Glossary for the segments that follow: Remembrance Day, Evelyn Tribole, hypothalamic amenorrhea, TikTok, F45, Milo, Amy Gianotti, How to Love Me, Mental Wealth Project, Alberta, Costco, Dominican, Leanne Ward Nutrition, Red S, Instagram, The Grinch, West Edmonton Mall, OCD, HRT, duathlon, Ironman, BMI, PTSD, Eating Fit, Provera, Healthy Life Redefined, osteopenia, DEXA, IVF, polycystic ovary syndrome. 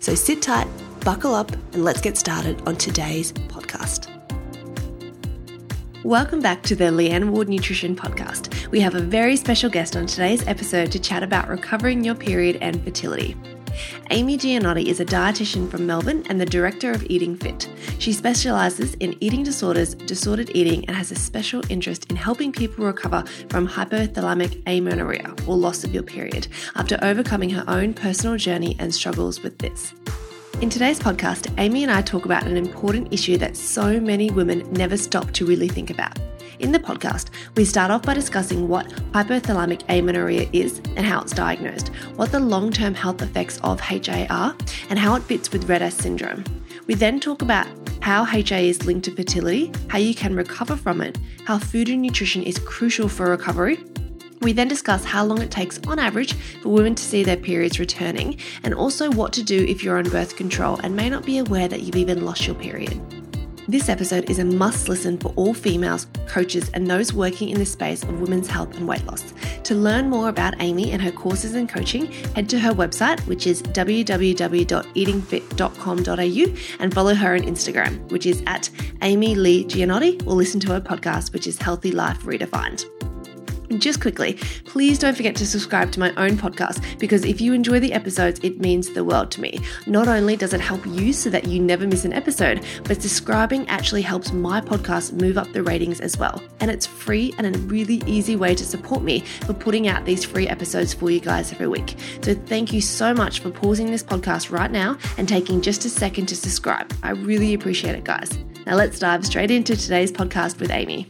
So sit tight, buckle up, and let's get started on today's podcast. Welcome back to the Leanne Ward Nutrition Podcast. We have a very special guest on today's episode to chat about recovering your period and fertility. Amy Gianotti is a dietitian from Melbourne and the director of Eating Fit. She specialises in eating disorders, disordered eating, and has a special interest in helping people recover from hypothalamic amenorrhea, or loss of your period, after overcoming her own personal journey and struggles with this. In today's podcast, Amy and I talk about an important issue that so many women never stop to really think about. In the podcast, we start off by discussing what hypothalamic amenorrhea is and how it's diagnosed, what the long-term health effects of HA are, and how it fits with Red S syndrome. We then talk about how HA is linked to fertility, how you can recover from it, how food and nutrition is crucial for recovery. We then discuss how long it takes on average for women to see their periods returning, and also what to do if you're on birth control and may not be aware that you've even lost your period. This episode is a must listen for all females, coaches, and those working in the space of women's health and weight loss. To learn more about Amy and her courses and coaching, head to her website, which is www.eatingfit.com.au, and follow her on Instagram, which is at Amy Lee Gianotti, or listen to her podcast, which is Healthy Life Redefined. Just quickly, please don't forget to subscribe to my own podcast, because if you enjoy the episodes, it means the world to me. Not only does it help you so that you never miss an episode, but subscribing actually helps my podcast move up the ratings as well. And it's free and a really easy way to support me for putting out these free episodes for you guys every week. So thank you so much for pausing this podcast right now and taking just a second to subscribe. I really appreciate it, guys. Now let's dive straight into today's podcast with Amy.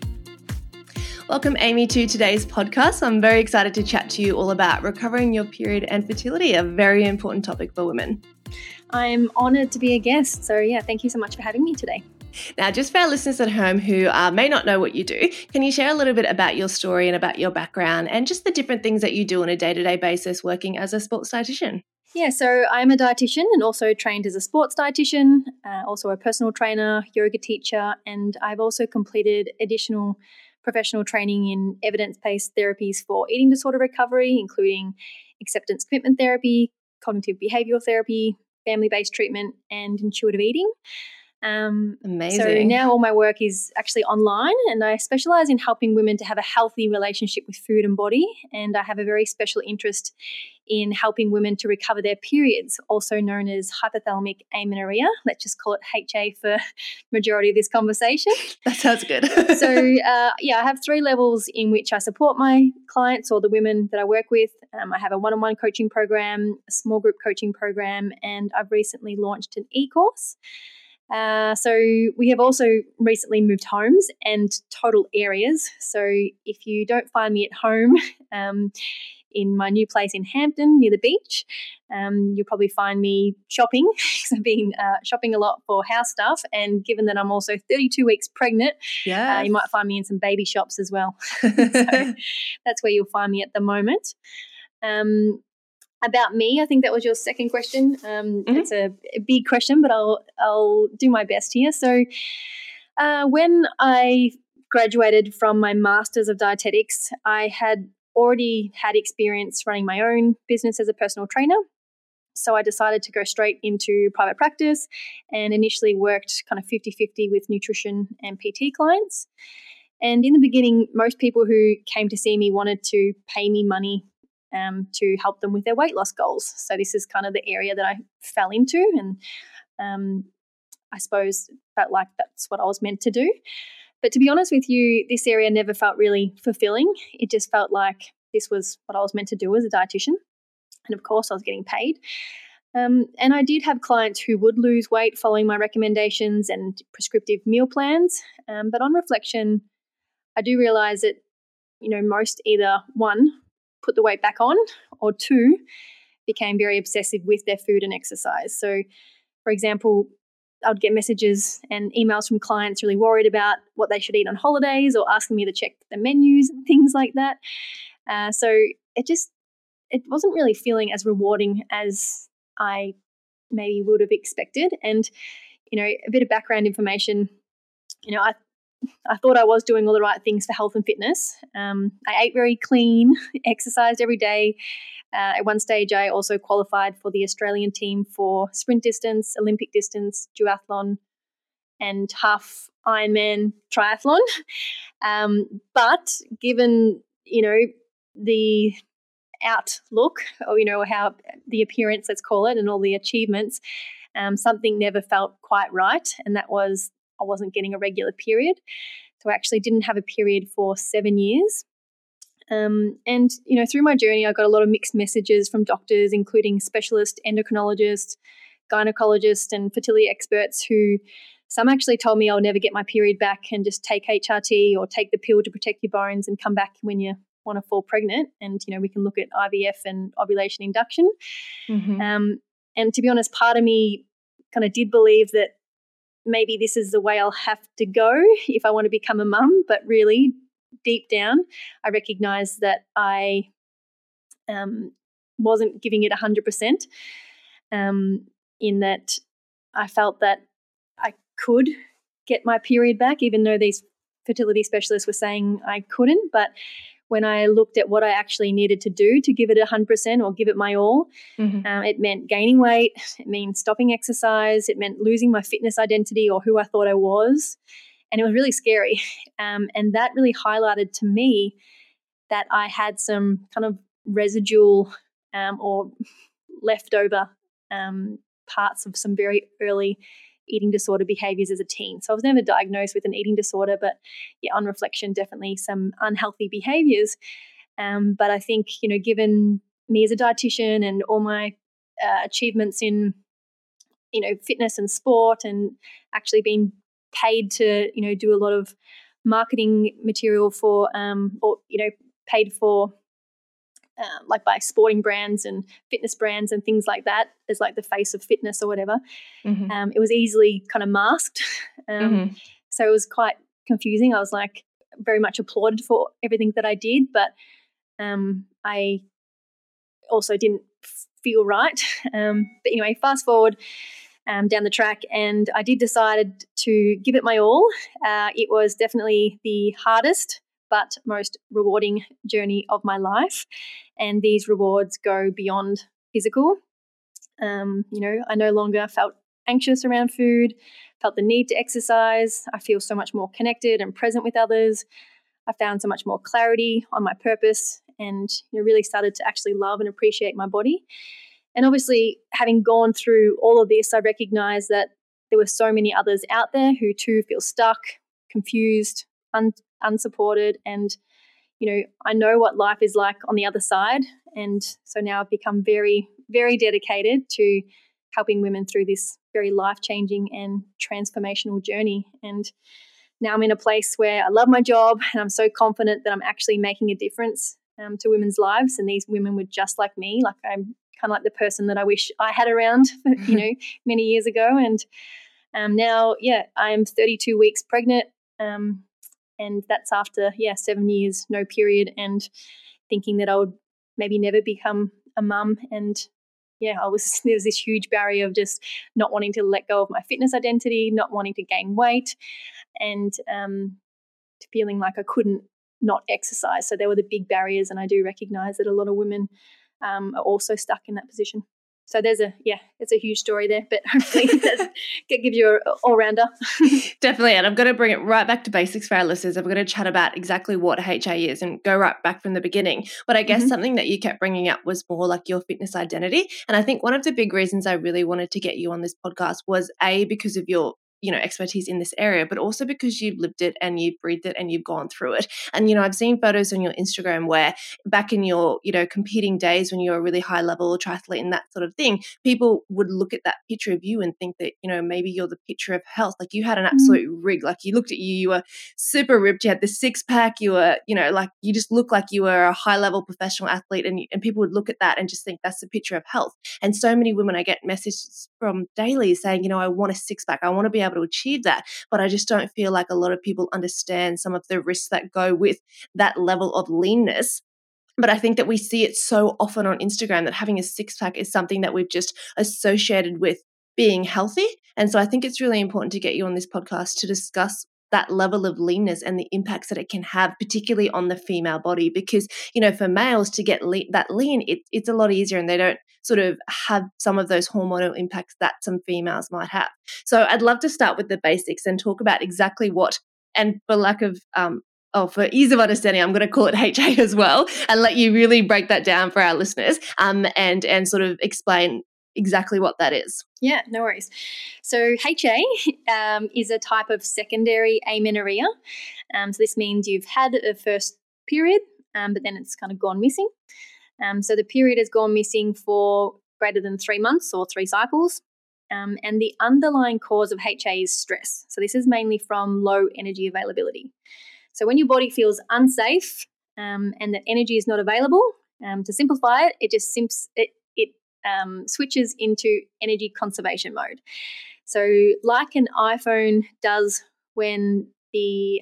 Welcome, Amy, to today's podcast. I'm very excited to chat to you all about recovering your period and fertility, a very important topic for women. I'm honoured to be a guest. So yeah, thank you so much for having me today. Now, just for our listeners at home who may not know what you do, can you share a little bit about your story and about your background and just the different things that you do on a day-to-day basis working as a sports dietitian? Yeah, so I'm a dietitian and also trained as a sports dietitian, also a personal trainer, yoga teacher, and I've also completed additional professional training in evidence-based therapies for eating disorder recovery, including acceptance commitment therapy, cognitive behavioural therapy, family-based treatment, and intuitive eating. Amazing. So now all my work is actually online, and I specialise in helping women to have a healthy relationship with food and body, and I have a very special interest in helping women to recover their periods, also known as hypothalamic amenorrhea. Let's just call it HA for majority of this conversation. That sounds good. So I have three levels in which I support my clients or the women that I work with. I have a one-on-one coaching program, a small group coaching program, and I've recently launched an e-course. So we have also recently moved homes and total areas. So if you don't find me at home in my new place in Hampton near the beach, you'll probably find me shopping because I've been shopping a lot for house stuff. And given that I'm also 32 weeks pregnant, you might find me in some baby shops as well. So that's where you'll find me at the moment. About me, I think that was your second question. It's a big question, but I'll do my best here. So when I graduated from my Masters of Dietetics, I had already had experience running my own business as a personal trainer. So I decided to go straight into private practice and initially worked kind of 50-50 with nutrition and PT clients. And in the beginning, most people who came to see me wanted to pay me money to help them with their weight loss goals. So this is kind of the area that I fell into, and I suppose that's what I was meant to do. But to be honest with you, this area never felt really fulfilling. It just felt like this was what I was meant to do as a dietitian, and of course I was getting paid. And I did have clients who would lose weight following my recommendations and prescriptive meal plans, but on reflection, I do realise that, you know, most either one, put the weight back on, or two, became very obsessive with their food and exercise. So For example, I would get messages and emails from clients really worried about what they should eat on holidays or asking me to check the menus and things like that. So it wasn't really feeling as rewarding as I maybe would have expected. And, you know, a bit of background information, you know, I thought I was doing all the right things for health and fitness. I ate very clean, exercised every day. At one stage, I also qualified for the Australian team for sprint distance, Olympic distance, duathlon, and half Ironman triathlon. But given, you know, the outlook, or, you know, how the appearance, let's call it, and all the achievements, something never felt quite right. And that was, I wasn't getting a regular period. So I actually didn't have a period for 7 years. And, you know, through my journey, I got a lot of mixed messages from doctors, including specialists, endocrinologists, gynecologists, and fertility experts, who some actually told me I'll never get my period back and just take HRT or take the pill to protect your bones and come back when you want to fall pregnant. And, you know, we can look at IVF and ovulation induction. Mm-hmm. And to be honest, part of me kind of did believe that maybe this is the way I'll have to go if I want to become a mum. But really, deep down, I recognized that I wasn't giving it 100%, in that I felt that I could get my period back, even though these fertility specialists were saying I couldn't. But when I looked at what I actually needed to do to give it 100% or give it my all, mm-hmm. It meant gaining weight, it meant stopping exercise, it meant losing my fitness identity or who I thought I was. And it was really scary. And that really highlighted to me that I had some kind of residual or leftover parts of some very early eating disorder behaviours as a teen. So I was never diagnosed with an eating disorder, but yeah, on reflection, definitely some unhealthy behaviours. But I think, you know, given me as a dietitian and all my achievements in, you know, fitness and sport, and actually being paid to, you know, do a lot of marketing material for or, you know, paid for like by sporting brands and fitness brands and things like that, as like the face of fitness or whatever. Mm-hmm. It was easily kind of masked. Mm-hmm. So it was quite confusing. I was like very much applauded for everything that I did, but I also didn't feel right. But anyway, fast forward down the track, and I did decide to give it my all. It was definitely the hardest but most rewarding journey of my life, and these rewards go beyond physical. You know, I no longer felt anxious around food, felt the need to exercise. I feel so much more connected and present with others. I found so much more clarity on my purpose, and, you know, really started to actually love and appreciate my body. And obviously, having gone through all of this, I recognised that there were so many others out there who too feel stuck, confused, unsupported, and, you know, I know what life is like on the other side. And so now I've become very, very dedicated to helping women through this very life-changing and transformational journey. And now I'm in a place where I love my job, and I'm so confident that I'm actually making a difference to women's lives. And these women were just like me. Like, I'm kind of like the person that I wish I had around, you know, many years ago. And now, yeah, I'm 32 weeks pregnant. And that's after, 7 years, no period, and thinking that I would maybe never become a mum. And yeah, there was this huge barrier of just not wanting to let go of my fitness identity, not wanting to gain weight, and feeling like I couldn't not exercise. So there were the big barriers, and I do recognise that a lot of women are also stuck in that position. So there's it's a huge story there, but hopefully that gives you an all-rounder. Definitely, and I'm going to bring it right back to basics for our listeners. I'm going to chat about exactly what HA is and go right back from the beginning. But I guess mm-hmm. something that you kept bringing up was more like your fitness identity. And I think one of the big reasons I really wanted to get you on this podcast was, A, because of your expertise in this area, but also because you've lived it and you've breathed it and you've gone through it. And, I've seen photos on your Instagram where back in your, competing days when you were a really high level triathlete and that sort of thing, people would look at that picture of you and think that, maybe you're the picture of health. Like you had an absolute rig. Like you looked at you, you were super ripped. You had this six pack. You were, like you just looked like you were a high level professional athlete, and people would look at that and just think that's the picture of health. And so many women I get messages from daily saying, I want a six pack. I want to be able to achieve that, but I just don't feel like a lot of people understand some of the risks that go with that level of leanness. But I think that we see it so often on Instagram that having a six pack is something that we've just associated with being healthy. And so I think it's really important to get you on this podcast to discuss that level of leanness and the impacts that it can have, particularly on the female body, because, for males to get that lean, it's a lot easier and they don't sort of have some of those hormonal impacts that some females might have. So I'd love to start with the basics and talk about exactly what, and for ease of understanding, I'm going to call it HA as well, and let you really break that down for our listeners, and sort of explain exactly what that is. Yeah, no worries. So HA is a type of secondary amenorrhea. So this means you've had a first period, but then it's kind of gone missing. So the period has gone missing for greater than 3 months or 3 cycles. And the underlying cause of HA is stress. So this is mainly from low energy availability. So when your body feels unsafe and that energy is not available, to simplify it, it switches into energy conservation mode. So like an iPhone does when the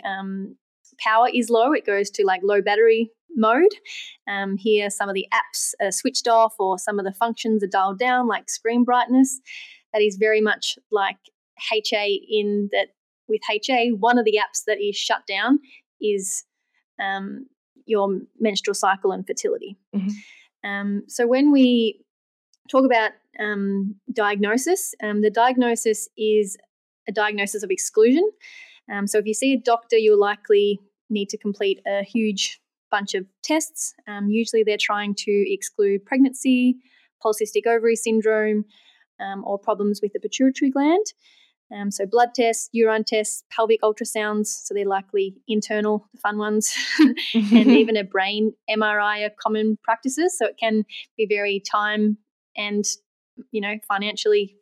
power is low, it goes to like low battery mode. Here some of the apps are switched off or some of the functions are dialed down, like screen brightness. That is very much like HA in that with HA, one of the apps that is shut down is your menstrual cycle and fertility. Mm-hmm. So when we talk about diagnosis, the diagnosis is a diagnosis of exclusion. So if you see a doctor, you'll likely need to complete a huge bunch of tests. Usually they're trying to exclude pregnancy, polycystic ovary syndrome, or problems with the pituitary gland. So blood tests, urine tests, pelvic ultrasounds, so they're likely internal, the fun ones, and even a brain MRI are common practices. So it can be very time and, financially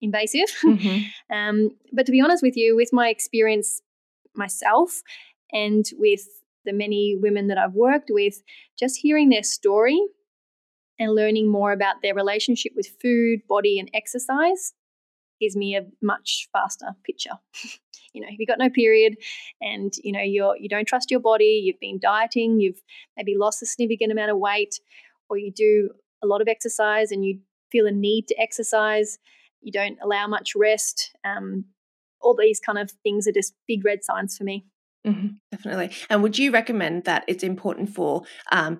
invasive. Mm-hmm. But to be honest with you, with my experience myself and with the many women that I've worked with, just hearing their story and learning more about their relationship with food, body and exercise gives me a much faster picture. If you've got no period and, you don't trust your body, you've been dieting, you've maybe lost a significant amount of weight, or you do a lot of exercise and you feel a need to exercise, you don't allow much rest, all these kind of things are just big red signs for me. Mm-hmm, definitely. And would you recommend that it's important for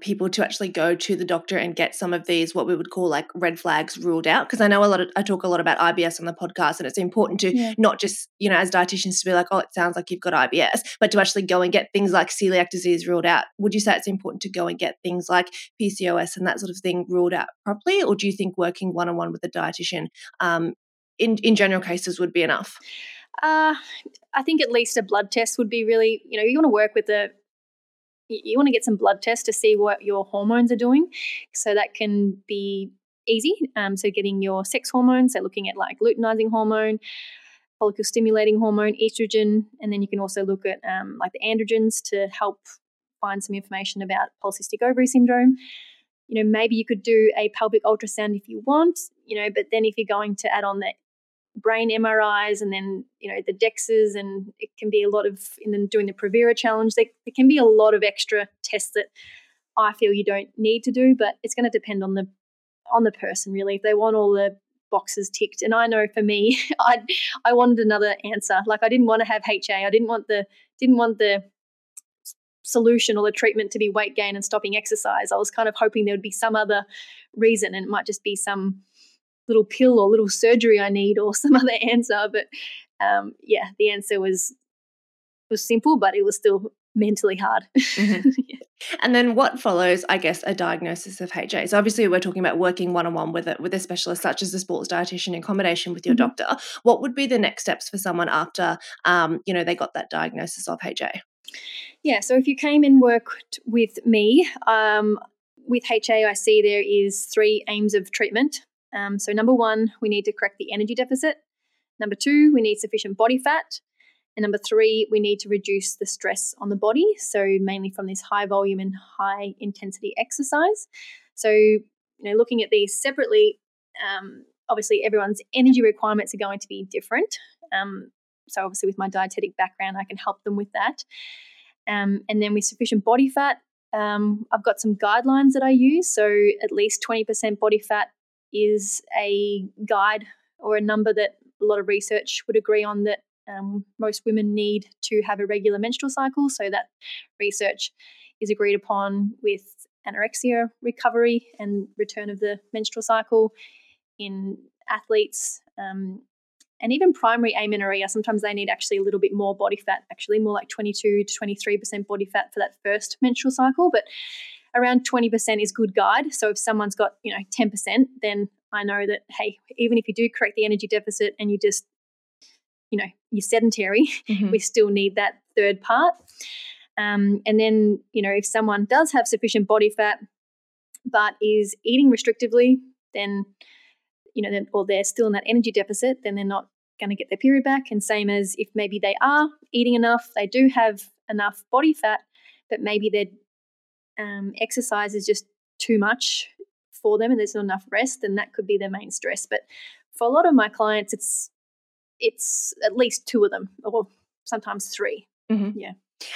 people to actually go to the doctor and get some of these, what we would call like red flags, ruled out? Because I know I talk a lot about IBS on the podcast, and it's important to not just, as dietitians to be like, oh, it sounds like you've got IBS, but to actually go and get things like celiac disease ruled out. Would you say it's important to go and get things like PCOS and that sort of thing ruled out properly? Or do you think working one-on-one with a dietitian in general cases would be enough? I think at least a blood test would be really, you want to get some blood tests to see what your hormones are doing. So that can be easy. So getting your sex hormones, so looking at like luteinizing hormone, follicle stimulating hormone, estrogen, and then you can also look at like the androgens to help find some information about polycystic ovary syndrome. Maybe you could do a pelvic ultrasound if you want, but then if you're going to add on that brain MRIs and then, the DEXAs, and it can be a lot of, and then doing the Provera challenge, there can be a lot of extra tests that I feel you don't need to do, but it's going to depend on the person really, if they want all the boxes ticked. And I know for me, I wanted another answer. Like I didn't want to have HA. I didn't want the solution or the treatment to be weight gain and stopping exercise. I was kind of hoping there would be some other reason, and it might just be some little pill or little surgery I need or some other answer. But the answer was simple, but it was still mentally hard. Mm-hmm. Yeah. And then what follows, I guess, a diagnosis of HA. So obviously we're talking about working one-on-one with a specialist such as a sports dietitian in combination with your mm-hmm. doctor. What would be the next steps for someone after, they got that diagnosis of HA? Yeah, so if you came and worked with me, with HA, I see there is 3 aims of treatment. So number 1, we need to correct the energy deficit. Number 2, we need sufficient body fat. And number 3, we need to reduce the stress on the body, so mainly from this high volume and high intensity exercise. So, looking at these separately, obviously everyone's energy requirements are going to be different. So obviously with my dietetic background, I can help them with that. And then with sufficient body fat, I've got some guidelines that I use. So at least 20% body fat is a guide or a number that a lot of research would agree on that most women need to have a regular menstrual cycle. So that research is agreed upon with anorexia recovery and return of the menstrual cycle in athletes, and even primary amenorrhea. Sometimes they need actually a little bit more body fat, actually more like 22 to 23% body fat for that first menstrual cycle, but around 20% is good guide. So if someone's got 10%, then I know that, hey, even if you do correct the energy deficit and you just you're sedentary, mm-hmm. we still need that third part. And then, if someone does have sufficient body fat but is eating restrictively, then, or they're still in that energy deficit, then they're not going to get their period back. And same as if maybe they are eating enough, they do have enough body fat, but maybe their exercise is just too much for them and there's not enough rest, and that could be their main stress. But for a lot of my clients, it's at least 2 of them, or sometimes 3. Mm-hmm. Yeah.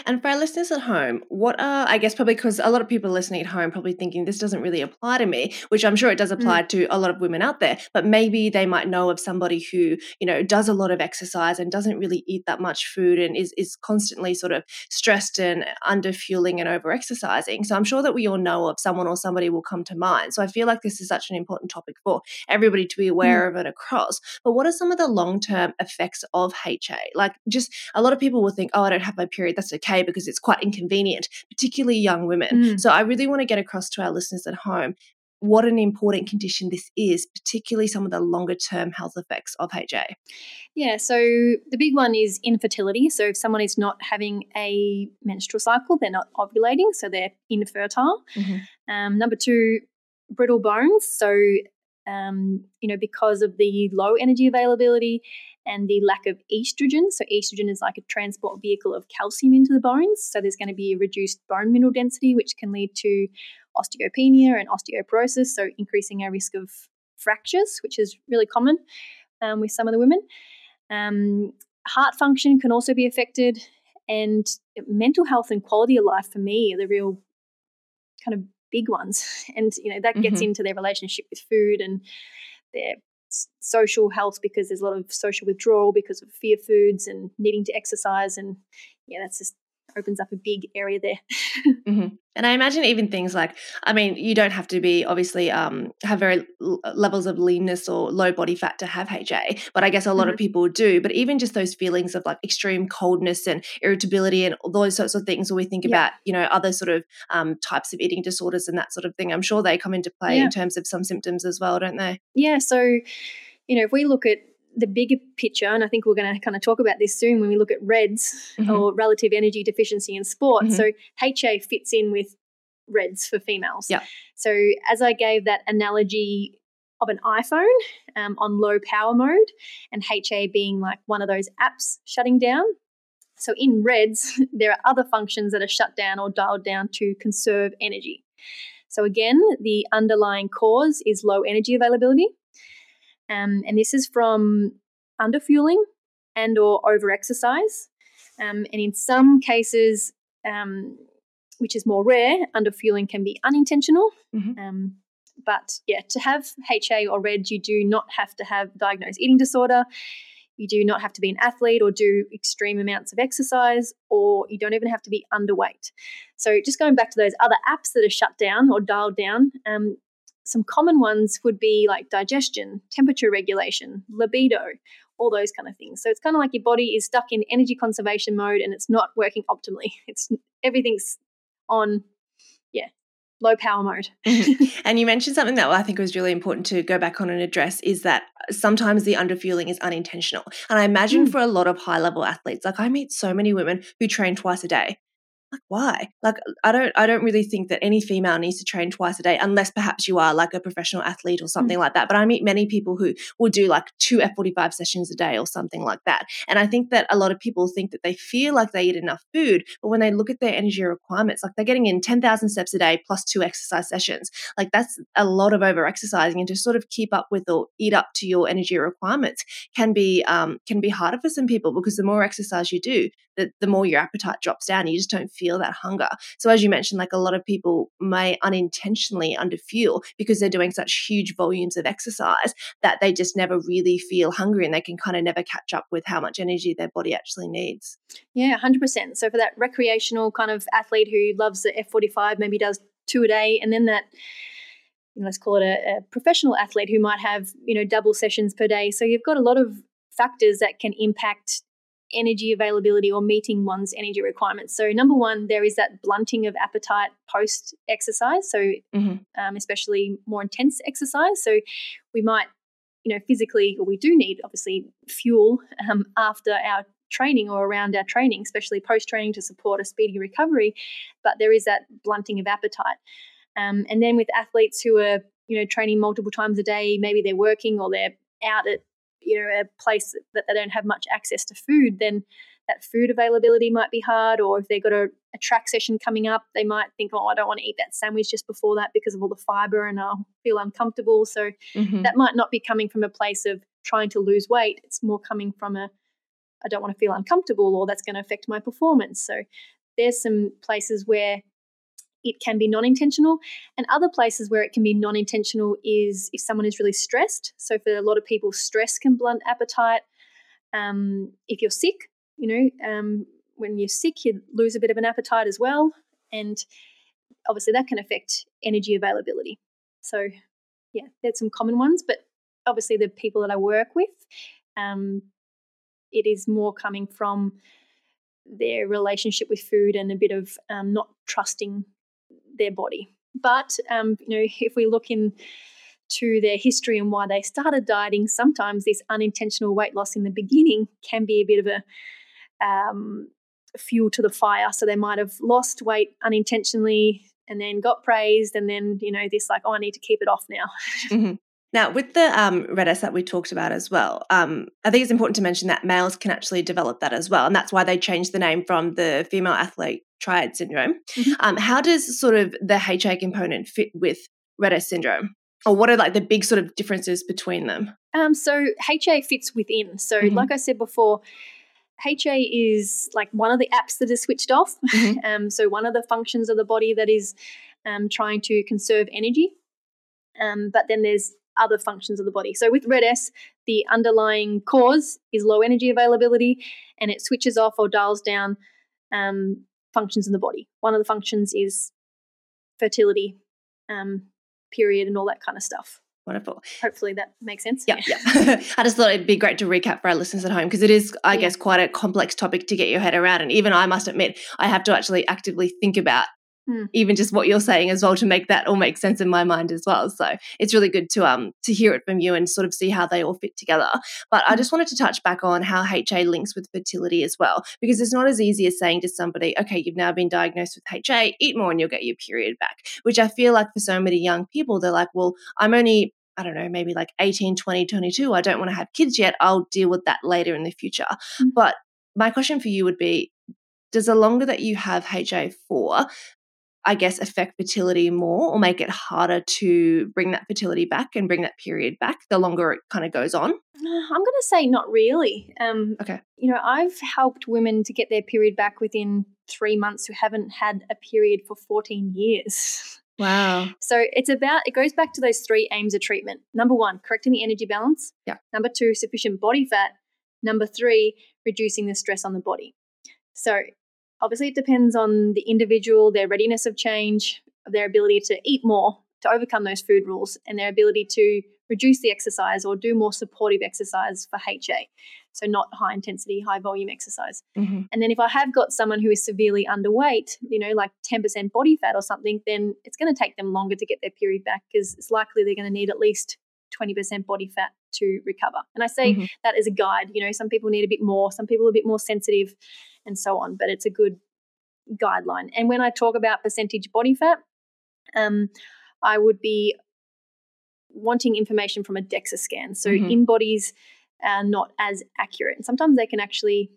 And for our listeners at home, what are, I guess probably because a lot of people listening at home probably thinking this doesn't really apply to me, which I'm sure it does apply to a lot of women out there, but maybe they might know of somebody who, does a lot of exercise and doesn't really eat that much food and is constantly sort of stressed and under-fueling and over-exercising. So I'm sure that we all know of someone or somebody will come to mind. So I feel like this is such an important topic for everybody to be aware of and across. But what are some of the long-term effects of HA? Like just a lot of people will think, oh, I don't have my period. That's okay because it's quite inconvenient, particularly young women. So I really want to get across to our listeners at home what an important condition this is, particularly some of the longer term health effects of HA. Yeah, so the big one is infertility. So if someone is not having a menstrual cycle, they're not ovulating, so they're infertile. Mm-hmm. Number 2, brittle bones. So, because of the low energy availability and the lack of estrogen. So estrogen is like a transport vehicle of calcium into the bones. So there's going to be a reduced bone mineral density, which can lead to osteopenia and osteoporosis, so increasing our risk of fractures, which is really common with some of the women. Heart function can also be affected, and mental health and quality of life for me are the real kind of big ones. And, that gets into their relationship with food and their social health, because there's a lot of social withdrawal because of fear foods and needing to exercise, and that's just opens up a big area there. Mm-hmm. And I imagine even things like, you don't have to be obviously have very levels of leanness or low body fat to have HA, but I guess a lot of people do. But even just those feelings of like extreme coldness and irritability and all those sorts of things, when we think about, other sort of types of eating disorders and that sort of thing, I'm sure they come into play in terms of some symptoms as well, don't they? Yeah. So, if we look at the bigger picture, and I think we're going to kind of talk about this soon when we look at REDS, or relative energy deficiency in sport. Mm-hmm. So HA fits in with REDS for females. Yeah. So as I gave that analogy of an iPhone on low power mode, and HA being like one of those apps shutting down. So in REDS, there are other functions that are shut down or dialed down to conserve energy. So again, the underlying cause is low energy availability. And this is from underfueling and or overexercise. And in some cases, which is more rare, underfueling can be unintentional. Mm-hmm. But, to have HA or RED, you do not have to have diagnosed eating disorder. You do not have to be an athlete or do extreme amounts of exercise, or you don't even have to be underweight. So just going back to those other apps that are shut down or dialed down, Some common ones would be like digestion, temperature regulation, libido, all those kind of things. So it's kind of like your body is stuck in energy conservation mode and it's not working optimally. Everything's on low power mode. And you mentioned something that I think was really important to go back on and address, is that sometimes the underfueling is unintentional. And I imagine for a lot of high-level athletes, like I meet so many women who train twice a day. Like, why? Like, I don't really think that any female needs to train twice a day, unless perhaps you are like a professional athlete or something like that. But I meet many people who will do like 2 F45 sessions a day or something like that. And I think that a lot of people think that they feel like they eat enough food, but when they look at their energy requirements, like they're getting in 10,000 steps a day plus 2 exercise sessions. Like that's a lot of over exercising, and to sort of keep up with or eat up to your energy requirements can be harder for some people, because the more exercise you do, the more your appetite drops down. You just don't feel that hunger. So as you mentioned, like a lot of people may unintentionally underfuel because they're doing such huge volumes of exercise that they just never really feel hungry, and they can kind of never catch up with how much energy their body actually needs. Yeah, 100%. So for that recreational kind of athlete who loves the F45, maybe does 2 a day, and then that, let's call it a professional athlete who might have, double sessions per day. So you've got a lot of factors that can impact energy availability or meeting one's energy requirements. So number one, there is that blunting of appetite post-exercise, so especially more intense exercise. So we might, physically, or we do need obviously fuel after our training or around our training, especially post-training, to support a speedy recovery, but there is that blunting of appetite. And then with athletes who are, training multiple times a day, maybe they're working or they're out at a place that they don't have much access to food, then that food availability might be hard. Or if they've got a track session coming up, they might think, I don't want to eat that sandwich just before that because of all the fiber, and I'll feel uncomfortable. So that might not be coming from a place of trying to lose weight. It's more coming from I don't want to feel uncomfortable, or that's going to affect my performance. So there's some places where it can be non-intentional, and other places where it can be non-intentional is if someone is really stressed. So for a lot of people, stress can blunt appetite. If you're sick, when you're sick, you lose a bit of an appetite as well, and obviously that can affect energy availability. So yeah, there's some common ones, but obviously the people that I work with, it is more coming from their relationship with food and a bit of not trusting their body. But if we look into their history and why they started dieting, sometimes this unintentional weight loss in the beginning can be a bit of a fuel to the fire. So they might have lost weight unintentionally and then got praised, and then this like, I need to keep it off now. Now, with the Red S that we talked about as well, I think it's important to mention that males can actually develop that as well, and that's why they changed the name from the female athlete triad syndrome. How does sort of the HA component fit with Red S syndrome, or what are like the big sort of differences between them? So HA fits within. So like I said before, HA is like one of the apps that is switched off. So one of the functions of the body that is trying to conserve energy. But then there's other functions of the body. So with Red S, the underlying cause is low energy availability, and it switches off or dials down functions in the body. One of the functions is fertility, period, and all that kind of stuff. Wonderful. Hopefully that makes sense. Yeah. I just thought it'd be great to recap for our listeners at home, because it is, I guess, quite a complex topic to get your head around. And even I must admit, I have to actually actively think about even just what you're saying as well, to make that all make sense in my mind as well. So it's really good to hear it from you and sort of see how they all fit together. But I just wanted to touch back on how HA links with fertility as well, because it's not as easy as saying to somebody, okay, you've now been diagnosed with HA, eat more and you'll get your period back, which I feel like for so many young people, they're like, well, I'm only, I don't know, maybe like 18, 20, 22. I don't want to have kids yet. I'll deal with that later in the future. But my question for you would be, does the longer that you have HA for, I guess, affect fertility more or make it harder to bring that fertility back and bring that period back the longer it kind of goes on? I'm going to say not really. Okay. I've helped women to get their period back within 3 months who haven't had a period for 14 years. Wow. So it goes back to those 3 aims of treatment. Number 1, correcting the energy balance. Yeah. Number 2, sufficient body fat. Number 3, reducing the stress on the body. So obviously, it depends on the individual, their readiness of change, their ability to eat more, to overcome those food rules and their ability to reduce the exercise or do more supportive exercise for HA, so not high intensity, high volume exercise. Mm-hmm. And then if I have got someone who is severely underweight, you know, like 10% body fat or something, then it's going to take them longer to get their period back because it's likely they're going to need at least 20% body fat to recover. And I say mm-hmm. that as a guide. You know, some people need a bit more, some people are a bit more sensitive and so on, but it's a good guideline. And when I talk about percentage body fat, I would be wanting information from a DEXA scan. So mm-hmm. in-bodies are not as accurate. And sometimes they can actually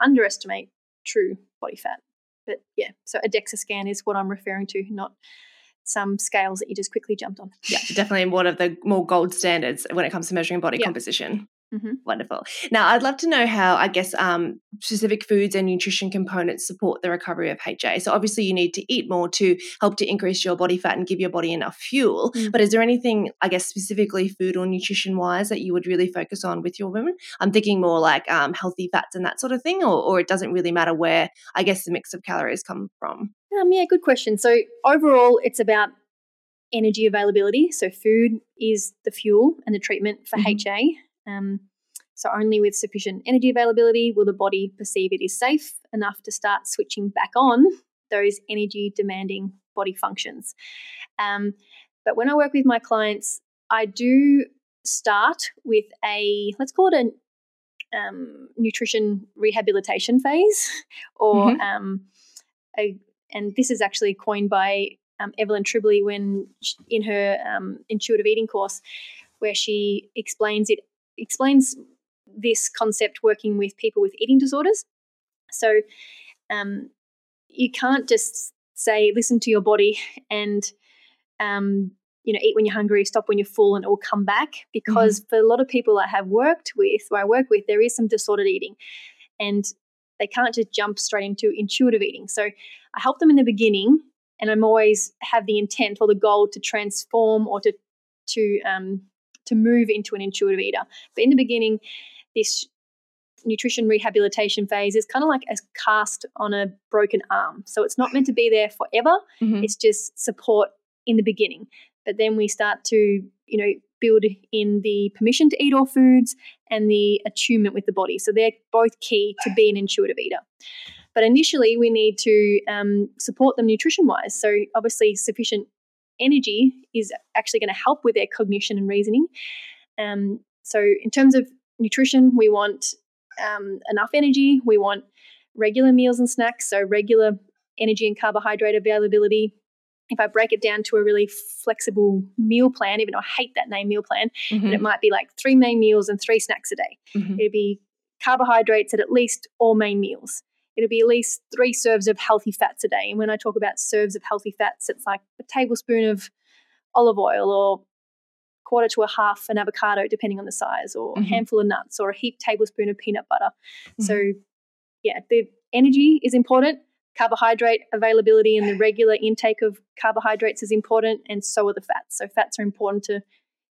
underestimate true body fat. But yeah, so a DEXA scan is what I'm referring to, not some scales that you just quickly jumped on. Yeah, definitely one of the more gold standards when it comes to measuring body composition. Mm-hmm. Wonderful. Now, I'd love to know how, I guess, specific foods and nutrition components support the recovery of HA. So obviously you need to eat more to help to increase your body fat and give your body enough fuel. Mm-hmm. But is there anything, I guess, specifically food or nutrition-wise that you would really focus on with your women? I'm thinking more like healthy fats and that sort of thing, or it doesn't really matter where, I guess, the mix of calories come from? Yeah, good question. So overall, it's about energy availability. So food is the fuel and the treatment for mm-hmm. HA. So only with sufficient energy availability will the body perceive it is safe enough to start switching back on those energy demanding body functions. But when I work with my clients, I do start with a, let's call it a nutrition rehabilitation phase, or mm-hmm. And this is actually coined by Evelyn Tribole when in her intuitive eating course, where she explains this concept working with people with eating disorders. So you can't just say, listen to your body and, you know, eat when you're hungry, stop when you're full, and it will come back, because mm-hmm. for a lot of people I work with, there is some disordered eating and they can't just jump straight into intuitive eating. So I help them in the beginning, and I'm always have the intent or the goal to transform or to move into an intuitive eater. But in the beginning, this nutrition rehabilitation phase is kind of like a cast on a broken arm. So it's not meant to be there forever. Mm-hmm. It's just support in the beginning. But then we start to, you know, build in the permission to eat all foods and the attunement with the body. So they're both key to be an intuitive eater. But initially we need to support them nutrition-wise. So obviously sufficient energy is actually going to help with their cognition and reasoning. So in terms of nutrition, we want enough energy. We want regular meals and snacks, so regular energy and carbohydrate availability. If I break it down to a really flexible meal plan, even though I hate that name, meal plan, mm-hmm. but it might be like 3 main meals and 3 snacks a day. Mm-hmm. It'd be carbohydrates at least all main meals. It'll be at least 3 serves of healthy fats a day. And when I talk about serves of healthy fats, it's like a tablespoon of olive oil or quarter to a half an avocado, depending on the size, or mm-hmm. a handful of nuts or a heaped tablespoon of peanut butter. Mm-hmm. So, yeah, the energy is important. Carbohydrate availability and the regular intake of carbohydrates is important, and so are the fats. So fats are important to,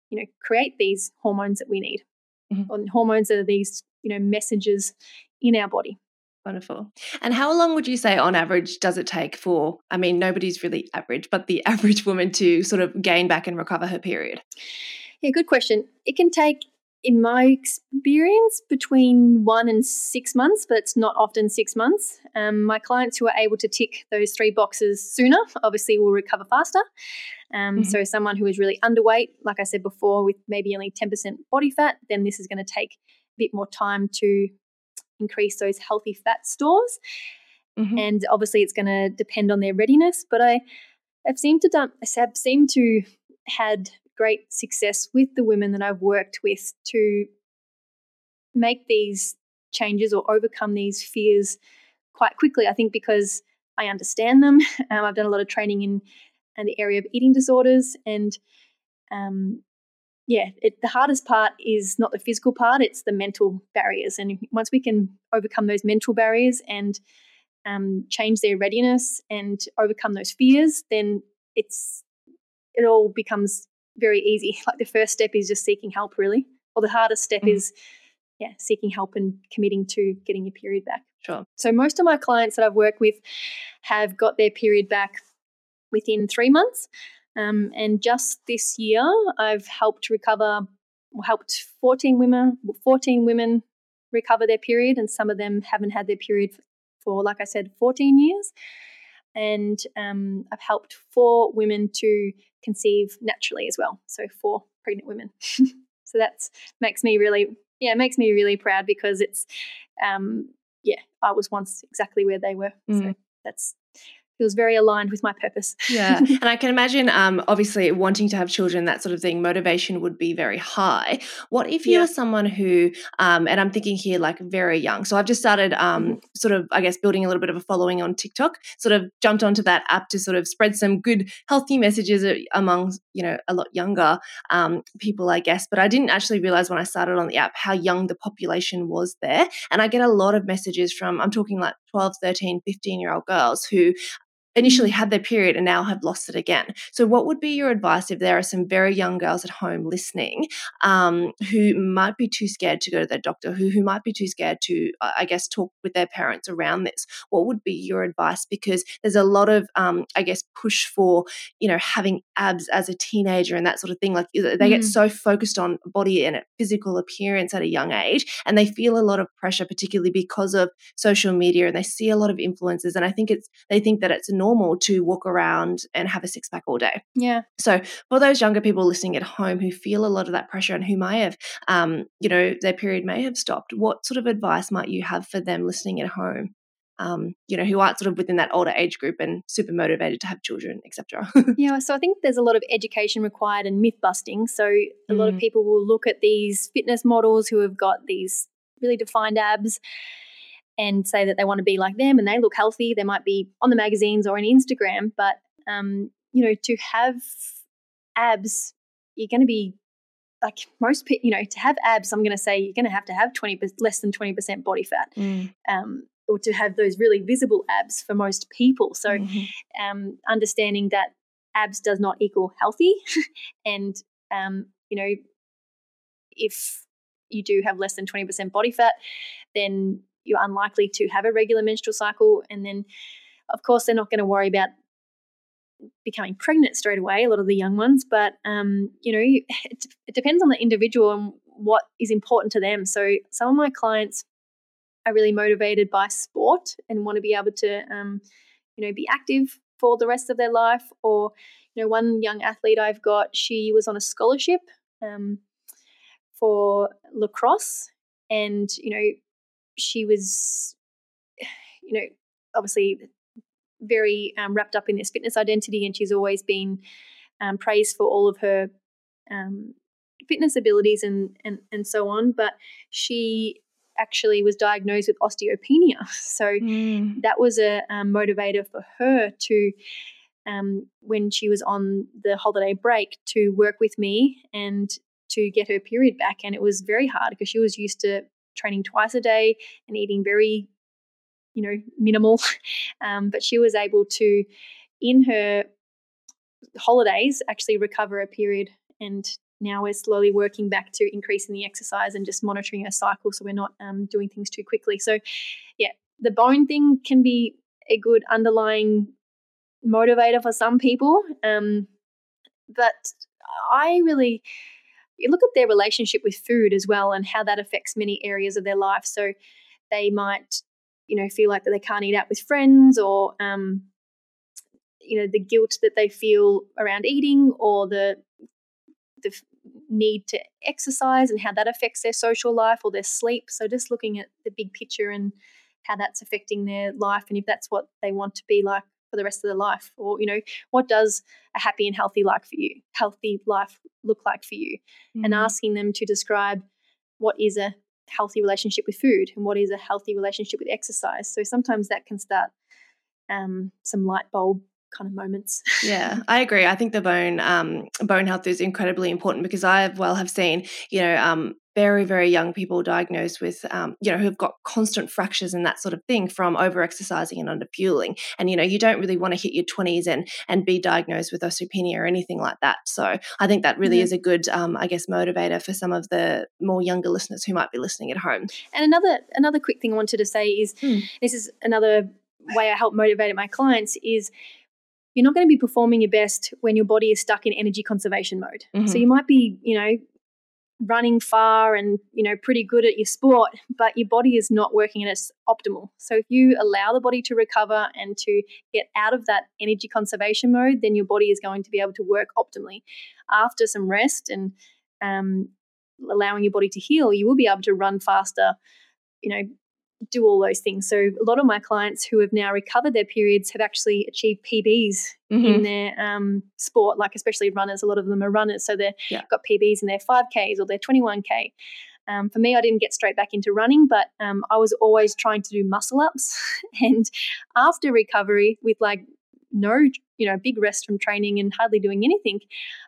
you know, create these hormones that we need. Mm-hmm. And hormones are these, you know, messengers in our body. Wonderful. And how long would you say on average does it take for, I mean, nobody's really average, but the average woman to sort of gain back and recover her period? Yeah, good question. It can take, in my experience, between 1 and 6 months, but it's not often 6 months. My clients who are able to tick those 3 boxes sooner obviously will recover faster. Mm-hmm. So someone who is really underweight, like I said before, with maybe only 10% body fat, then this is going to take a bit more time to increase those healthy fat stores, mm-hmm. and obviously it's going to depend on their readiness. But I have seemed to had great success with the women that I've worked with to make these changes or overcome these fears quite quickly. I think because I understand them. I've done a lot of training in the area of eating disorders, and the hardest part is not the physical part, it's the mental barriers. And once we can overcome those mental barriers and change their readiness and overcome those fears, then it all becomes very easy. Like the first step is just seeking help, really. Or the hardest step mm-hmm. is, seeking help and committing to getting your period back. Sure. So most of my clients that I've worked with have got their period back within 3 months. And just this year, I've helped 14 women recover their period, and some of them haven't had their period for, like I said, 14 years. And I've helped 4 women to conceive naturally as well. So 4 pregnant women. So that's makes me really proud, because it's I was once exactly where they were. Mm. So it was very aligned with my purpose. Yeah. And I can imagine, obviously, wanting to have children, that sort of thing, motivation would be very high. What if you're someone who, and I'm thinking here like very young. So I've just started sort of, I guess, building a little bit of a following on TikTok, sort of jumped onto that app to sort of spread some good, healthy messages among, a lot younger people, I guess. But I didn't actually realize when I started on the app how young the population was there. And I get a lot of messages from, I'm talking like 12, 13, 15-year-old girls who initially had their period and now have lost it again. So what would be your advice if there are some very young girls at home listening who might be too scared to go to their doctor, who might be too scared to, I guess, talk with their parents around this? What would be your advice? Because there's a lot of, I guess, push for, having abs as a teenager and that sort of thing. Like they get so focused on body and physical appearance at a young age, and they feel a lot of pressure, particularly because of social media, and they see a lot of influences. And I think they think that it's normal to walk around and have a six-pack all day. Yeah. So for those younger people listening at home who feel a lot of that pressure and who may have, their period may have stopped, what sort of advice might you have for them listening at home, who aren't sort of within that older age group and super motivated to have children, etc.? Yeah. So I think there's a lot of education required and myth busting. So a lot of people will look at these fitness models who have got these really defined abs and say that they want to be like them and they look healthy. They might be on the magazines or on Instagram, but, to have abs, you're going to be like most people, to have abs, I'm going to say you're going to have 20% less than 20% body fat, or to have those really visible abs for most people. So understanding that abs does not equal healthy and, if you do have less than 20% body fat, then you're unlikely to have a regular menstrual cycle. And then, of course, they're not going to worry about becoming pregnant straight away, a lot of the young ones. But, it depends on the individual and what is important to them. So some of my clients are really motivated by sport and want to be able to, be active for the rest of their life. Or, one young athlete I've got, she was on a scholarship for lacrosse and, she was, obviously very wrapped up in this fitness identity, and she's always been praised for all of her fitness abilities and so on. But she actually was diagnosed with osteopenia. So that was a motivator for her to, when she was on the holiday break, to work with me and to get her period back. And it was very hard because she was used to training twice a day and eating very, minimal. But she was able to, in her holidays, actually recover a period. And now we're slowly working back to increasing the exercise and just monitoring her cycle so we're not doing things too quickly. So, yeah, the bone thing can be a good underlying motivator for some people. But I really... you look at their relationship with food as well and how that affects many areas of their life. So they might, feel like that they can't eat out with friends or, the guilt that they feel around eating or the need to exercise and how that affects their social life or their sleep. So just looking at the big picture and how that's affecting their life and if that's what they want to be like for the rest of their life, or what does a happy and healthy life look like for you, and asking them to describe what is a healthy relationship with food and what is a healthy relationship with exercise. So sometimes that can start some light bulb kind of moments. Yeah, I agree. I think the bone health is incredibly important because I have seen very, very young people diagnosed with, who've got constant fractures and that sort of thing from over-exercising and under-fueling. And, you don't really want to hit your 20s and be diagnosed with osteopenia or anything like that. So I think that really is a good, motivator for some of the more younger listeners who might be listening at home. And another quick thing I wanted to say is this is another way I help motivate my clients is you're not going to be performing your best when your body is stuck in energy conservation mode. Mm-hmm. So you might be, you know, running far and, you know, pretty good at your sport, but your body is not working at its optimal. So if you allow the body to recover and to get out of that energy conservation mode, then your body is going to be able to work optimally. After some rest and allowing your body to heal, you will be able to run faster, you know, do all those things. So a lot of my clients who have now recovered their periods have actually achieved PBs mm-hmm. in their sport, like especially runners. A lot of them are runners, so they've got PBs in their 5Ks or their 21K. For me, I didn't get straight back into running, but I was always trying to do muscle ups. And after recovery, with like no, you know, big rest from training and hardly doing anything,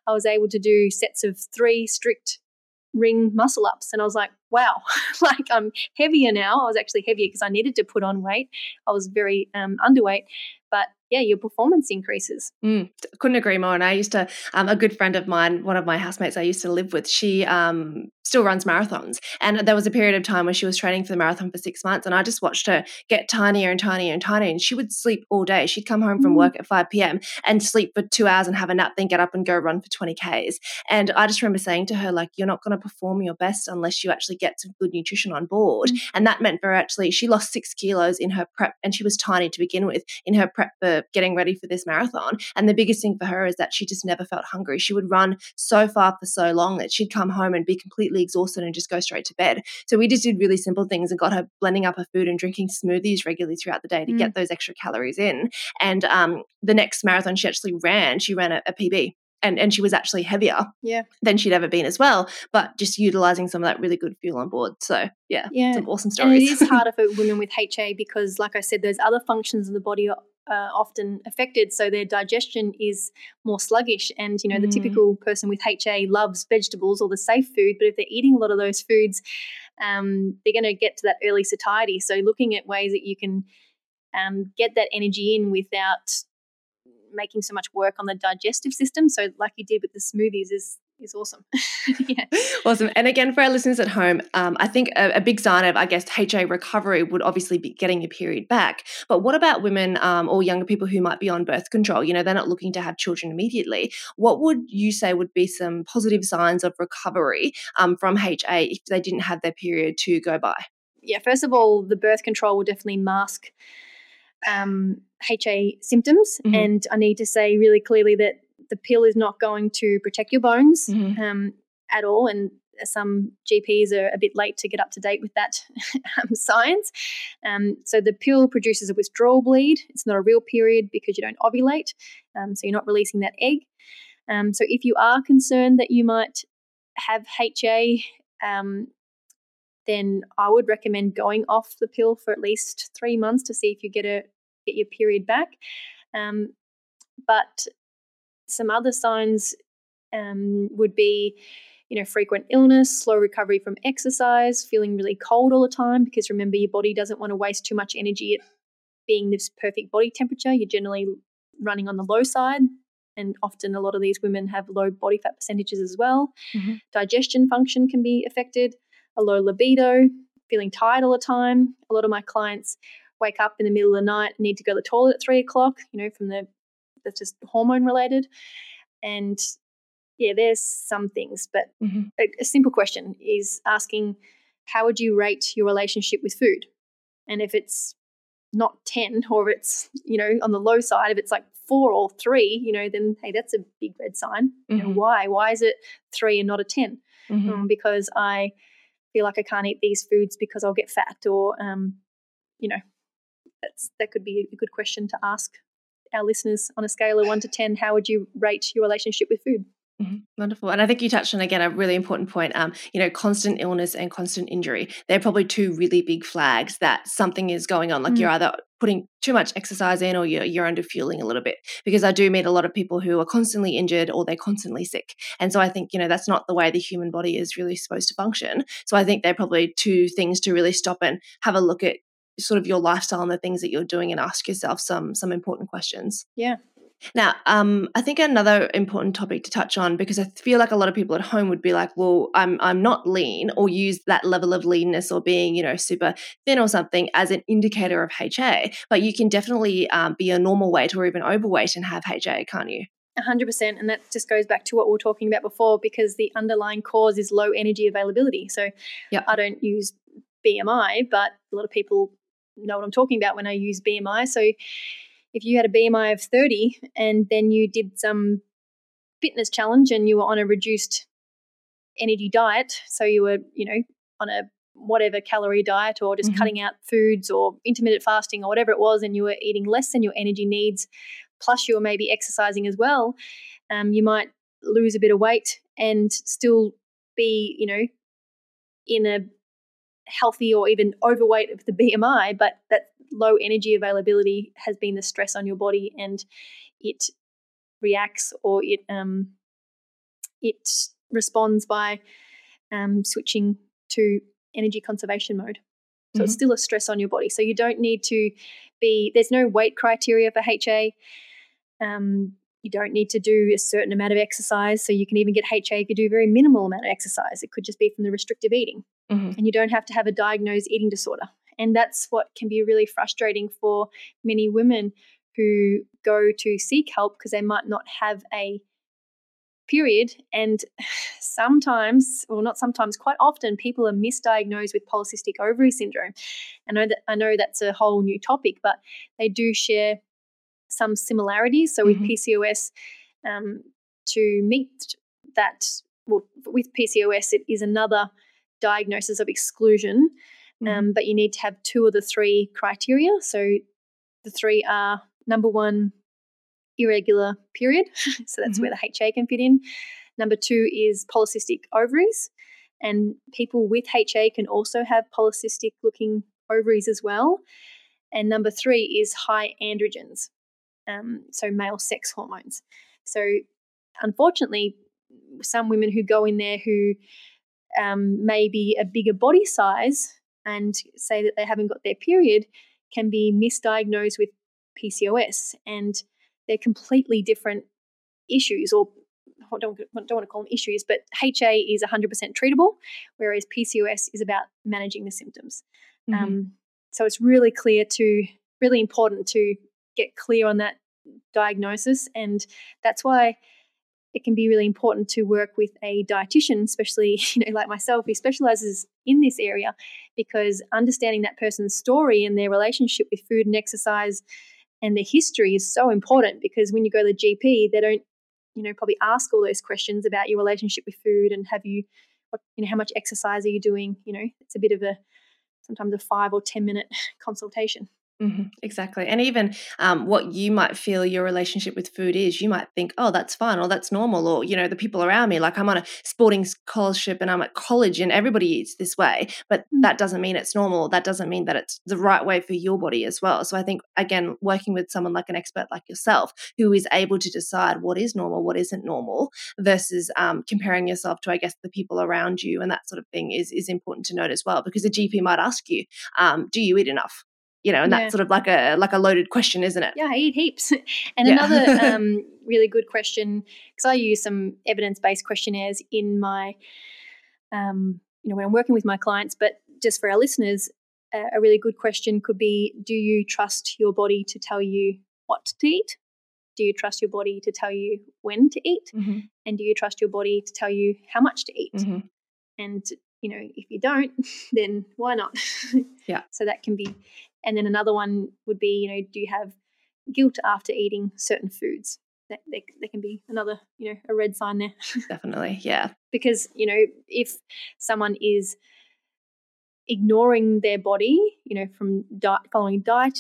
I was able to do sets of 3 strict ring muscle ups, and I was like, wow, like I'm heavier now. I was actually heavier because I needed to put on weight. I was very underweight, but yeah, your performance increases. Couldn't agree more. And I used to, a good friend of mine, one of my housemates I used to live with, she still runs marathons. And there was a period of time where she was training for the marathon for 6 months, and I just watched her get tinier and tinier and tinier. And she would sleep all day. She'd come home from work at 5 p.m. and sleep for 2 hours and have a nap, then get up and go run for 20 Ks. And I just remember saying to her, like, you're not going to perform your best unless you actually get some good nutrition on board. Mm-hmm. And that meant for actually, she lost 6 kilos in her prep, and she was tiny to begin with in her prep for getting ready for this marathon. And the biggest thing for her is that she just never felt hungry. She would run so far for so long that she'd come home and be completely exhausted and just go straight to bed. So we just did really simple things and got her blending up her food and drinking smoothies regularly throughout the day to get those extra calories in. And the next marathon she actually ran, she ran a PB. And she was actually heavier than she'd ever been as well, but just utilising some of that really good fuel on board. So, yeah, some awesome stories. And it is harder for women with HA because, like I said, those other functions of the body are often affected, so their digestion is more sluggish. And, you know, the typical person with HA loves vegetables or the safe food, but if they're eating a lot of those foods, they're going to get to that early satiety. So looking at ways that you can get that energy in without making so much work on the digestive system, so like you did with the smoothies, is awesome. Awesome. And again, for our listeners at home, I think a big sign of, I guess, HA recovery would obviously be getting your period back. But what about women or younger people who might be on birth control? You know, they're not looking to have children immediately. What would you say would be some positive signs of recovery from HA if they didn't have their period to go by? Yeah, first of all, the birth control will definitely mask HA symptoms, and I need to say really clearly that the pill is not going to protect your bones at all, and some GPs are a bit late to get up to date with that science. So the pill produces a withdrawal bleed. It's not a real period because you don't ovulate, so you're not releasing that egg. So if you are concerned that you might have HA, then I would recommend going off the pill for at least 3 months to see if you get your period back. But some other signs would be, you know, frequent illness, slow recovery from exercise, feeling really cold all the time, because remember, your body doesn't want to waste too much energy at being this perfect body temperature. You're generally running on the low side, and often a lot of these women have low body fat percentages as well. Digestion function can be affected. A low libido, feeling tired all the time. A lot of my clients wake up in the middle of the night, need to go to the toilet at 3 o'clock, you know, from the, that's just hormone related. And yeah, there's some things, but a simple question is asking, how would you rate your relationship with food? And if it's not 10, or it's, you know, on the low side, if it's like 4 or 3, you know, then hey, that's a big red sign. You know, why is it 3 and not a 10? Because I feel like I can't eat these foods because I'll get fat, or you know, that could be a good question to ask our listeners. On a scale of 1 to 10, how would you rate your relationship with food? Wonderful. And I think you touched on, again, a really important point, you know, constant illness and constant injury. They're probably two really big flags that something is going on, like you're either putting too much exercise in, or you're underfueling a little bit, because I do meet a lot of people who are constantly injured or they're constantly sick. And so I think, you know, that's not the way the human body is really supposed to function. So I think they're probably two things to really stop and have a look at sort of your lifestyle and the things that you're doing, and ask yourself some important questions. Yeah. Now, I think another important topic to touch on, because I feel like a lot of people at home would be like, well, I'm not lean, or use that level of leanness or being, you know, super thin or something as an indicator of HA. But you can definitely be a normal weight or even overweight and have HA, can't you? 100%. And that just goes back to what we were talking about before, because the underlying cause is low energy availability. So yep. I don't use BMI, but a lot of people know what I'm talking about when I use BMI. So if you had a BMI of 30 and then you did some fitness challenge and you were on a reduced energy diet, so you were, you know, on a whatever calorie diet or just cutting out foods or intermittent fasting or whatever it was, and you were eating less than your energy needs, plus you're maybe exercising as well, you might lose a bit of weight and still be, you know, in a healthy or even overweight of the BMI, but that low energy availability has been the stress on your body, and it reacts, or it responds by switching to energy conservation mode. So it's still a stress on your body. So you don't need to be – there's no weight criteria for HA. You don't need to do a certain amount of exercise. So you can even get HA if you do a very minimal amount of exercise. It could just be from the restrictive eating. And you don't have to have a diagnosed eating disorder. And that's what can be really frustrating for many women who go to seek help, because they might not have a period. And sometimes, well, not sometimes, quite often, people are misdiagnosed with polycystic ovary syndrome. I know that's a whole new topic, but they do share some similarities. So with PCOS, to meet that, well, with PCOS, it is another diagnosis of exclusion, but you need to have two of the three criteria. So the three are, number one, irregular period, so that's where the HA can fit in. Number two is polycystic ovaries, and people with HA can also have polycystic looking ovaries as well. And number three is high androgens, so male sex hormones. So unfortunately, some women who go in there who may be a bigger body size and say that they haven't got their period can be misdiagnosed with PCOS, and they're completely different issues, or I don't want to call them issues, but HA is 100% treatable, whereas PCOS is about managing the symptoms. So it's really important to get clear on that diagnosis, and that's why it can be really important to work with a dietitian, especially, you know, like myself, who specializes in this area, because understanding that person's story and their relationship with food and exercise and the history is so important, because when you go to the GP, they don't, you know, probably ask all those questions about your relationship with food and have you, you know, how much exercise are you doing? You know, it's a bit of a, sometimes a 5 or 10 minute consultation. Exactly. And even what you might feel your relationship with food is, you might think, oh, that's fun, or that's normal, or, you know, the people around me, like I'm on a sporting scholarship and I'm at college and everybody eats this way, but that doesn't mean it's normal. That doesn't mean that it's the right way for your body as well. So I think, again, working with someone like an expert like yourself, who is able to decide what is normal, what isn't normal, versus comparing yourself to, I guess, the people around you and that sort of thing is important to note as well, because the GP might ask you, do you eat enough? You know, and that's sort of like a loaded question, isn't it? Yeah, I eat heaps. And another really good question, because I use some evidence-based questionnaires in my, you know, when I'm working with my clients, but just for our listeners, a really good question could be, do you trust your body to tell you what to eat? Do you trust your body to tell you when to eat? And do you trust your body to tell you how much to eat? And, you know, if you don't, then why not? So that can be... And then another one would be, you know, do you have guilt after eating certain foods? That there can be another, you know, a red sign there. Definitely, yeah. Because, you know, if someone is ignoring their body, you know, from following diet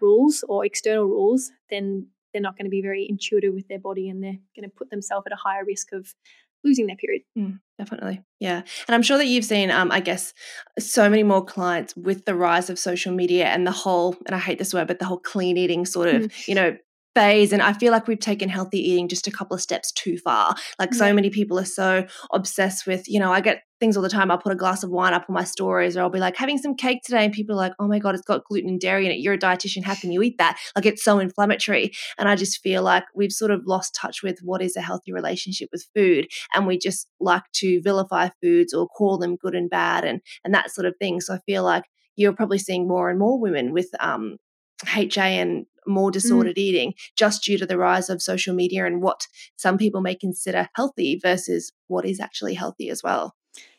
rules or external rules, then they're not going to be very intuitive with their body, and they're going to put themselves at a higher risk of losing their period. Definitely. Yeah. And I'm sure that you've seen, I guess, so many more clients with the rise of social media and the whole, and I hate this word, but the whole clean eating sort of, you know, phase, and I feel like we've taken healthy eating just a couple of steps too far. Like, so many people are so obsessed with, you know, I get things all the time. I'll put a glass of wine up on my stories, or I'll be like, having some cake today, and people are like, oh my God, it's got gluten and dairy in it. You're a dietitian. How can you eat that? Like, it's so inflammatory. And I just feel like we've sort of lost touch with what is a healthy relationship with food, and we just like to vilify foods or call them good and bad and that sort of thing. So I feel like you're probably seeing more and more women with HA and more disordered eating, just due to the rise of social media and what some people may consider healthy versus what is actually healthy as well.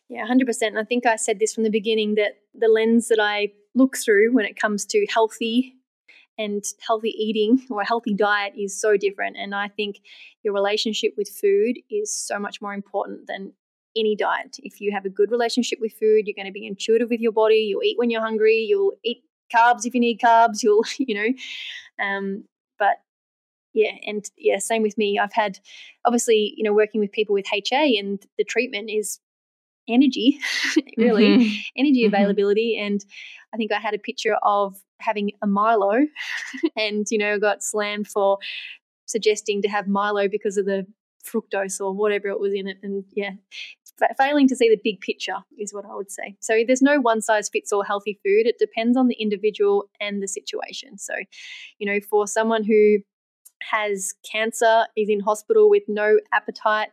Yeah, 100%. And I think I said this from the beginning, that the lens that I look through when it comes to healthy and healthy eating or a healthy diet is so different. And I think your relationship with food is so much more important than any diet. If you have a good relationship with food, you're going to be intuitive with your body. You'll eat when you're hungry. You'll eat carbs if you need carbs, you'll, you know, but yeah. And yeah, same with me. I've had, obviously, you know, working with people with HA, and the treatment is energy, really, energy availability. And I think I had a picture of having a Milo and, you know, got slammed for suggesting to have Milo because of the fructose or whatever it was in it. And yeah, failing to see the big picture is what I would say. So there's no one size fits all healthy food. It depends on the individual and the situation. So, you know, for someone who has cancer, is in hospital with no appetite,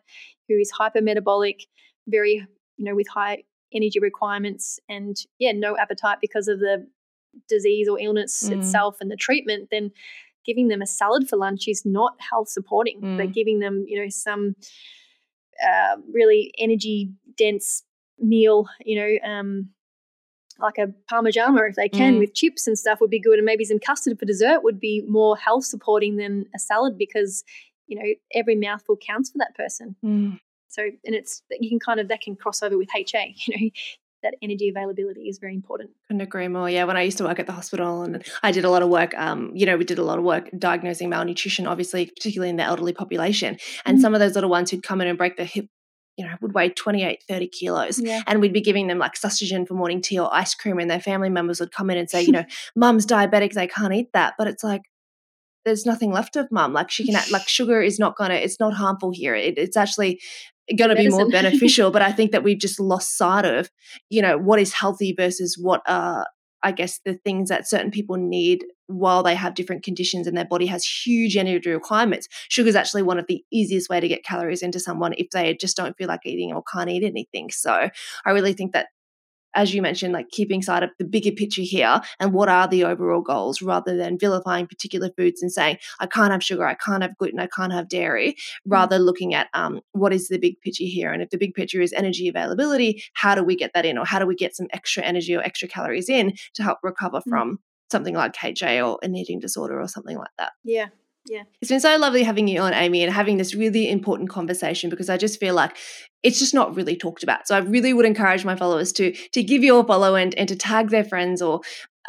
who is hypermetabolic, very, you know, with high energy requirements and, yeah, no appetite because of the disease or illness itself and the treatment, then giving them a salad for lunch is not health supporting, but giving them, you know, some really energy dense meal, you know, like a parmigiana, if they can, with chips and stuff would be good, and maybe some custard for dessert would be more health supporting than a salad, because, you know, every mouthful counts for that person. So, and it's, you can kind of, that can cross over with HA, you know, that energy availability is very important. Couldn't agree more. Yeah, when I used to work at the hospital, and I did a lot of work, you know, we did a lot of work diagnosing malnutrition, obviously, particularly in the elderly population. And some of those little ones who'd come in and break their hip, you know, would weigh 28, 30 kilos. Yeah. And we'd be giving them like sausagen for morning tea or ice cream, and their family members would come in and say, you know, mum's diabetic, they can't eat that. But it's like, there's nothing left of mum. Like, she can act, like, sugar is not going to, it's not harmful here. It's actually going to be more beneficial. But I think that we've just lost sight of, you know, what is healthy versus what are, I guess, the things that certain people need while they have different conditions, and their body has huge energy requirements. Sugar is actually one of the easiest way to get calories into someone if they just don't feel like eating or can't eat anything. So I really think that, as you mentioned, like, keeping sight of the bigger picture here and what are the overall goals, rather than vilifying particular foods and saying, I can't have sugar, I can't have gluten, I can't have dairy, rather looking at what is the big picture here. And if the big picture is energy availability, how do we get that in, or how do we get some extra energy or extra calories in to help recover from something like HA or an eating disorder or something like that? Yeah. Yeah. It's been so lovely having you on, Amy, and having this really important conversation, because I just feel like it's just not really talked about. So I really would encourage my followers to give you a follow and to tag their friends, or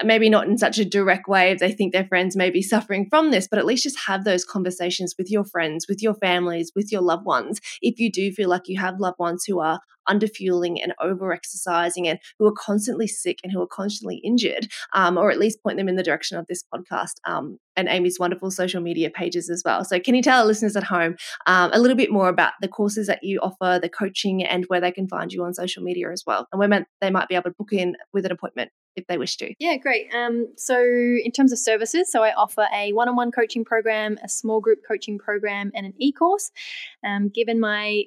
maybe not in such a direct way if they think their friends may be suffering from this, but at least just have those conversations with your friends, with your families, with your loved ones. If you do feel like you have loved ones who are underfueling and over-exercising and who are constantly sick and who are constantly injured, or at least point them in the direction of this podcast and Amy's wonderful social media pages as well. So can you tell our listeners at home a little bit more about the courses that you offer, the coaching, and where they can find you on social media as well, and where they might be able to book in with an appointment if they wish to? Yeah, great. So in terms of services, so I offer a one-on-one coaching program, a small group coaching program, and an e-course. Given my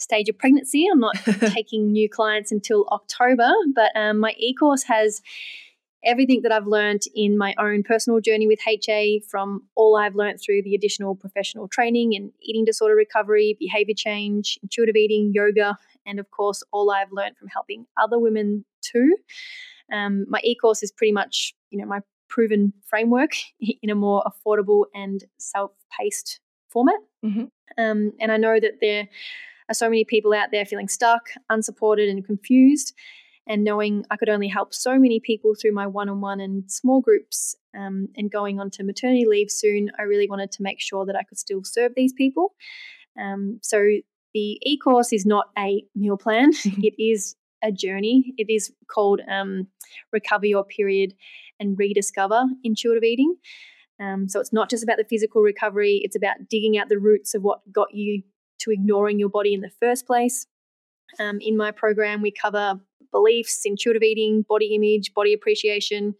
stage of pregnancy, I'm not taking new clients until October, but my e-course has everything that I've learned in my own personal journey with HA, from all I've learned through the additional professional training and eating disorder recovery, behavior change, intuitive eating, yoga, and of course, all I've learned from helping other women too. My e-course is pretty much, you know, my proven framework in a more affordable and self-paced format. And I know that there are so many people out there feeling stuck, unsupported, and confused, and knowing I could only help so many people through my one-on-one and small groups, and going on to maternity leave soon, I really wanted to make sure that I could still serve these people. So the e-course is not a meal plan. It is a journey. It is called Recover Your Period and Rediscover Intuitive Eating. So it's not just about the physical recovery. It's about digging out the roots of what got you to ignoring your body in the first place. In my program, we cover beliefs, intuitive eating, body image, body appreciation.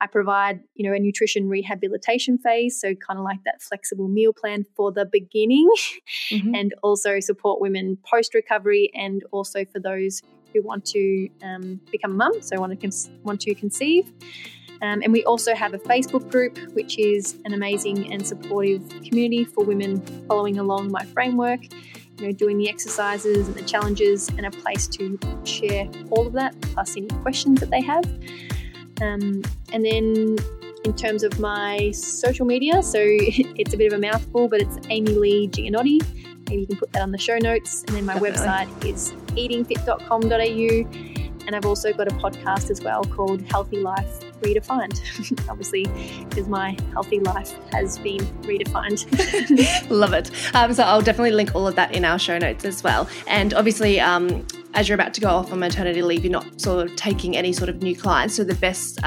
I provide, a nutrition rehabilitation phase, so kind of like that flexible meal plan for the beginning, mm-hmm. and also support women post-recovery, and also for those who want to become a mum, so want to conceive. And we also have a Facebook group, which is an amazing and supportive community for women following along my framework, doing the exercises and the challenges, and a place to share all of that, plus any questions that they have. And then in terms of my social media, so it's a bit of a mouthful, but it's Amy Lee Gianotti. Maybe you can put that on the show notes. And then my website is eatingfit.com.au. And I've also got a podcast as well called Healthy Life Redefined, obviously, because my healthy life has been redefined. Love it. So I'll definitely link all of that in our show notes as well. And obviously, as you're about to go off on maternity leave, you're not sort of taking any sort of new clients. So the best,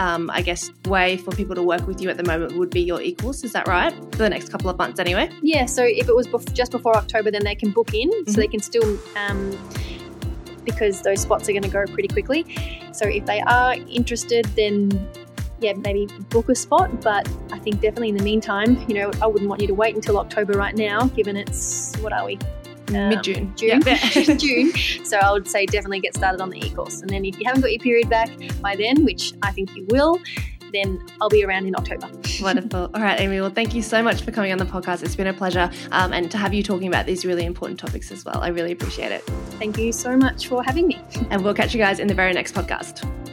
way for people to work with you at the moment would be your equals. Is that right? For the next couple of months anyway? Yeah. So if it was just before October, then they can book in. Mm-hmm. So they can still, because those spots are going to go pretty quickly. So if they are interested, then maybe book a spot. But I think definitely in the meantime, I wouldn't want you to wait until October right now, given it's, what are we? Mid-June. June. Yep. June. So I would say definitely get started on the e-course. And then if you haven't got your period back by then, which I think you will, then I'll be around in October. Wonderful. All right, Amy. Well, thank you so much for coming on the podcast. It's been a pleasure, and to have you talking about these really important topics as well. I really appreciate it. Thank you so much for having me. And we'll catch you guys in the very next podcast.